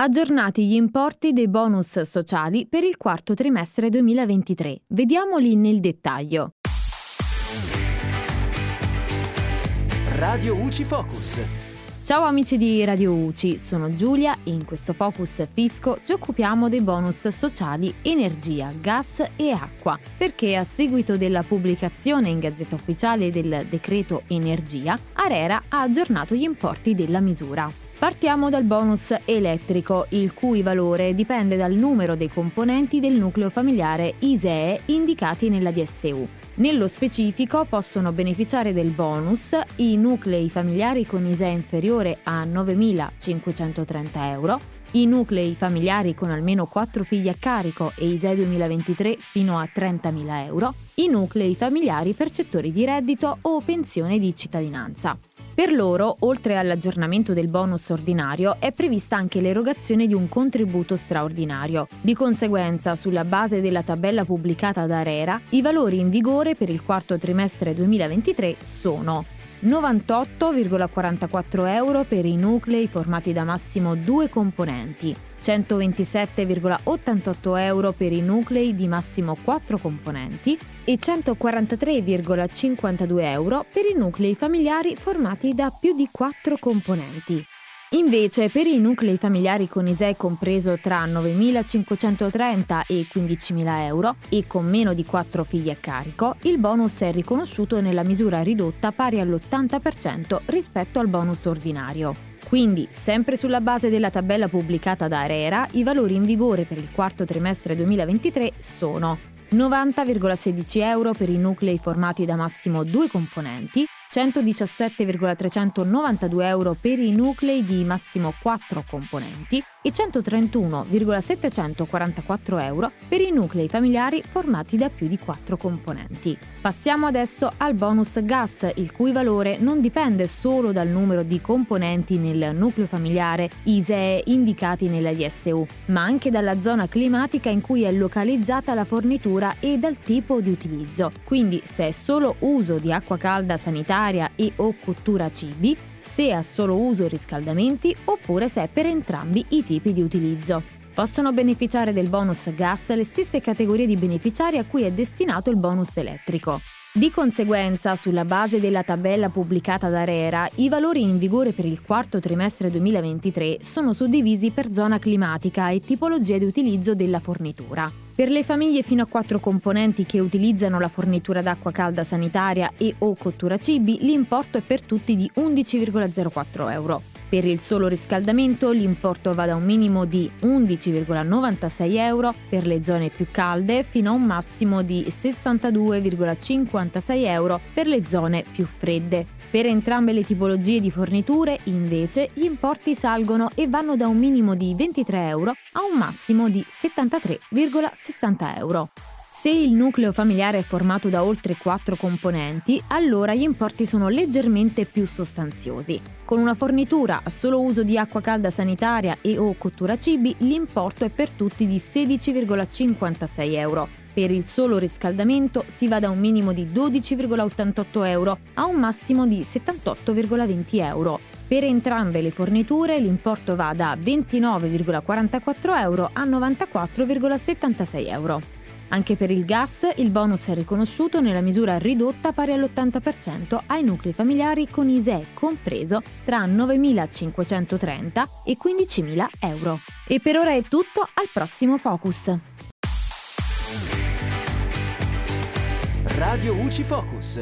Aggiornati gli importi dei bonus sociali per il quarto trimestre 2023. Vediamoli nel dettaglio. Radio UCI Focus. Ciao amici di Radio UCI, sono Giulia e in questo Focus Fisco ci occupiamo dei bonus sociali energia, gas e acqua, perché a seguito della pubblicazione in Gazzetta Ufficiale del decreto energia, ARERA ha aggiornato gli importi della misura. Partiamo dal bonus elettrico, il cui valore dipende dal numero dei componenti del nucleo familiare ISEE indicati nella DSU. Nello specifico possono beneficiare del bonus i nuclei familiari con ISEE inferiore a 9.530 euro, i nuclei familiari con almeno 4 figli a carico e ISEE 2023 fino a 30.000 euro, i nuclei familiari percettori di reddito o pensione di cittadinanza. Per loro, oltre all'aggiornamento del bonus ordinario, è prevista anche l'erogazione di un contributo straordinario. Di conseguenza, sulla base della tabella pubblicata da ARERA, i valori in vigore per il quarto trimestre 2023 sono 98,44 euro per i nuclei formati da massimo 2 componenti, 127,88 euro per i nuclei di massimo 4 componenti e 143,52 euro per i nuclei familiari formati da più di 4 componenti. Invece, per i nuclei familiari con ISEE compreso tra 9.530 e 15.000 euro e con meno di 4 figli a carico, il bonus è riconosciuto nella misura ridotta pari all'80% rispetto al bonus ordinario. Quindi, sempre sulla base della tabella pubblicata da ARERA, i valori in vigore per il quarto trimestre 2023 sono 90,16 euro per i nuclei formati da massimo 2 componenti, 117,392 euro per i nuclei di massimo 4 componenti e 131,744 euro per i nuclei familiari formati da più di 4 componenti. Passiamo adesso al bonus gas, il cui valore non dipende solo dal numero di componenti nel nucleo familiare ISEE indicati nella DSU, ma anche dalla zona climatica in cui è localizzata la fornitura e dal tipo di utilizzo. Quindi, se è solo uso di acqua calda sanitaria e o cottura cibi, se a solo uso riscaldamenti oppure se per entrambi i tipi di utilizzo. Possono beneficiare del bonus gas le stesse categorie di beneficiari a cui è destinato il bonus elettrico. Di conseguenza, sulla base della tabella pubblicata da ARERA, i valori in vigore per il quarto trimestre 2023 sono suddivisi per zona climatica e tipologia di utilizzo della fornitura. Per le famiglie fino a 4 componenti che utilizzano la fornitura d'acqua calda sanitaria e o cottura cibi, l'importo è per tutti di 11,04 euro. Per il solo riscaldamento l'importo va da un minimo di 11,96 euro per le zone più calde fino a un massimo di 62,56 euro per le zone più fredde. Per entrambe le tipologie di forniture, invece, gli importi salgono e vanno da un minimo di 23 euro a un massimo di 73,60 euro. Se il nucleo familiare è formato da oltre 4 componenti, allora gli importi sono leggermente più sostanziosi. Con una fornitura a solo uso di acqua calda sanitaria e o cottura cibi, l'importo è per tutti di 16,56 euro. Per il solo riscaldamento si va da un minimo di 12,88 euro a un massimo di 78,20 euro. Per entrambe le forniture l'importo va da 29,44 euro a 94,76 euro. Anche per il gas il bonus è riconosciuto nella misura ridotta pari all'80% ai nuclei familiari con ISEE compreso tra 9.530 e 15.000 euro. E per ora è tutto, al prossimo Focus. Radio UCI Focus.